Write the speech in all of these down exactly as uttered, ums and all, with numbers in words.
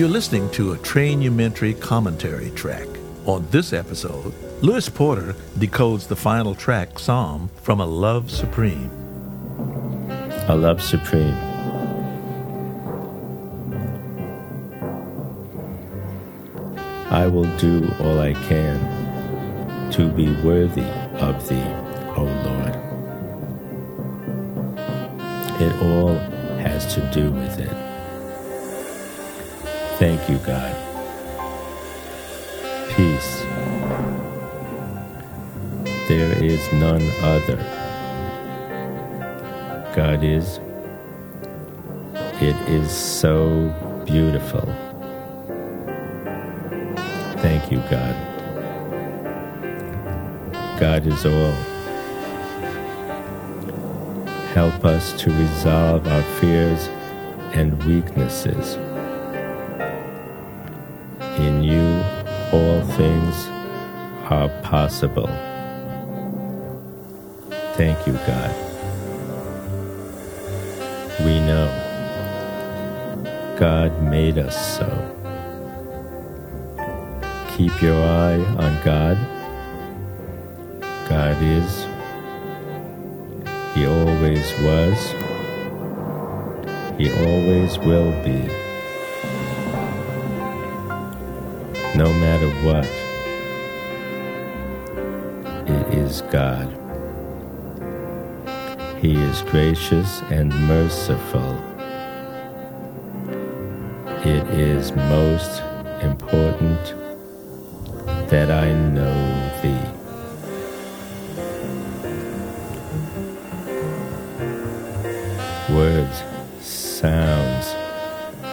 You're listening to a trainumentary commentary track. On this episode, Lewis Porter decodes the final track, Psalm, from A Love Supreme. A Love Supreme. I will do all I can to be worthy of Thee, O Lord. It all has to do with it. Thank you, God. Peace. There is none other. God is. It is so beautiful. Thank you, God. God is all. Help us to resolve our fears and weaknesses. In you, all things are possible. Thank you, God. We know God made us so. Keep your eye on God. God is. He always was. He always will be. No matter what, it is God. He is gracious and merciful. It is most important that I know Thee. Words, sounds,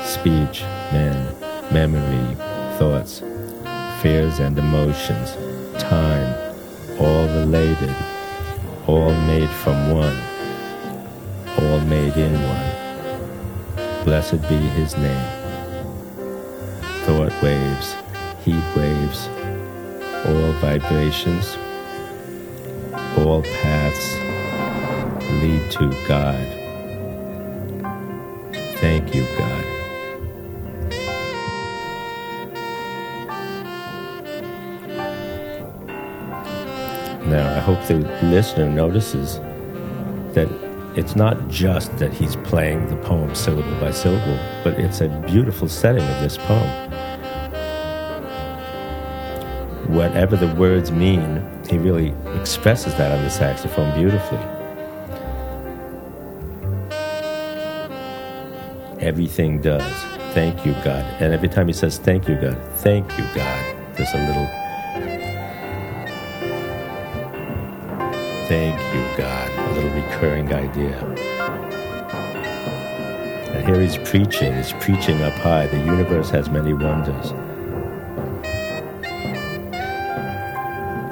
speech, men, memory, thoughts, fears and emotions, time, all related, all made from one, all made in one. Blessed be His name. Thought waves, heat waves, all vibrations, all paths lead to God. Thank you, God. Now, I hope the listener notices that it's not just that he's playing the poem syllable by syllable, but it's a beautiful setting of this poem. Whatever the words mean, he really expresses that on the saxophone beautifully. Everything does. Thank you, God. And every time he says, thank you, God, thank you, God, there's a little, thank you, God, a little recurring idea. And here he's preaching. He's preaching up high. The universe has many wonders.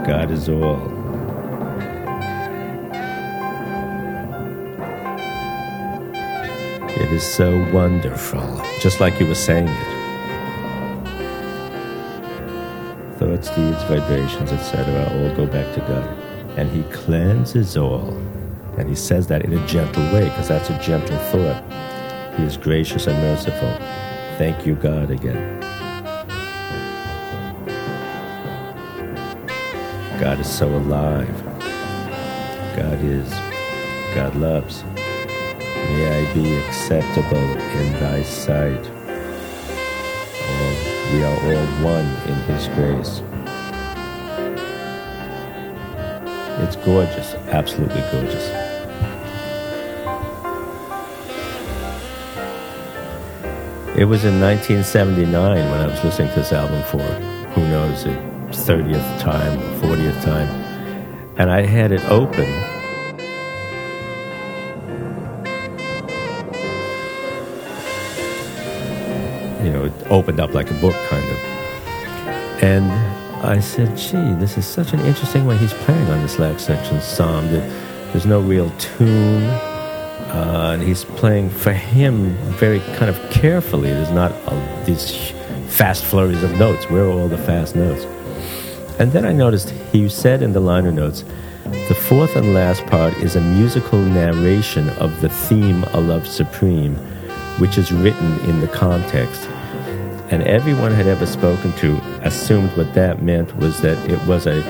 God is all. It is so wonderful, just like you were saying it. Thoughts, deeds, vibrations, et cetera, all go back to God. And He cleanses all. And He says that in a gentle way, because that's a gentle thought. He is gracious and merciful. Thank you, God, again. God is so alive. God is. God loves. May I be acceptable in Thy sight. Oh, we are all one in His grace. It's gorgeous, absolutely gorgeous. It was in nineteen seventy-nine when I was listening to this album for, who knows, the thirtieth time, fortieth time, and I had it open. You know, it opened up like a book, kind of. And I said, gee, this is such an interesting way he's playing on this last section, Psalm. There's no real tune. Uh, and he's playing, for him, very kind of carefully. There's not a, these fast flurries of notes. Where are all the fast notes? And then I noticed he said in the liner notes, the fourth and last part is a musical narration of the theme, A Love Supreme, which is written in the context. and everyone had ever spoken to assumed what that meant was that it was a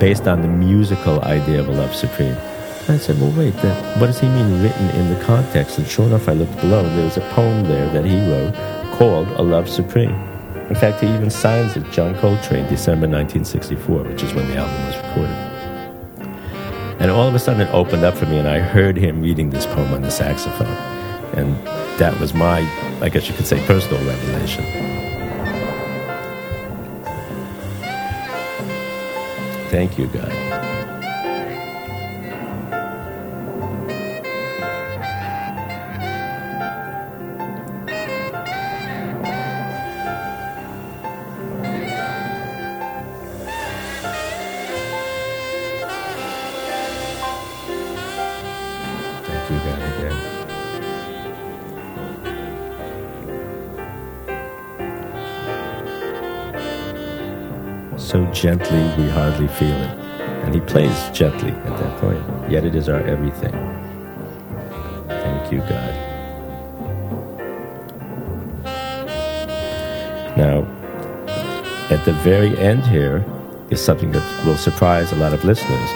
based on the musical idea of A Love Supreme. And I said, well, wait, that, what does he mean written in the context? And sure enough, I looked below, and there was a poem there that he wrote called A Love Supreme. In fact, he even signs it, John Coltrane, December nineteen sixty-four, which is when the album was recorded. And all of a sudden, it opened up for me, and I heard him reading this poem on the saxophone. And that was my, I guess you could say, personal revelation. Thank you, God. Thank you, God, again. So gently we hardly feel it. And he plays gently at that point. Yet it is our everything. Thank you, God. Now, at the very end here is something that will surprise a lot of listeners,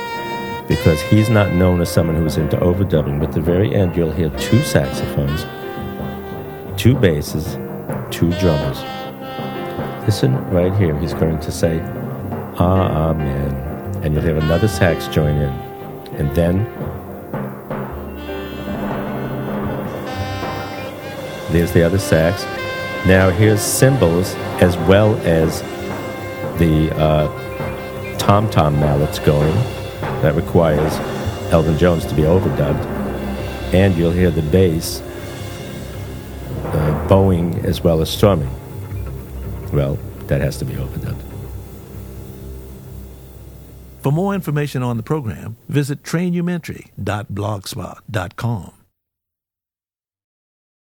because he's not known as someone who's into overdubbing, but at the very end you'll hear two saxophones, two basses, two drummers. Listen right here, he's going to say, ah, amen. And you'll have another sax join in. And then there's the other sax. Now here's cymbals as well as the uh, tom-tom mallets going. That requires Elvin Jones to be overdubbed. And you'll hear the bass uh, bowing as well as strumming. Well, that has to be overdubbed. For more information on the program, visit trainumentary dot blogspot dot com.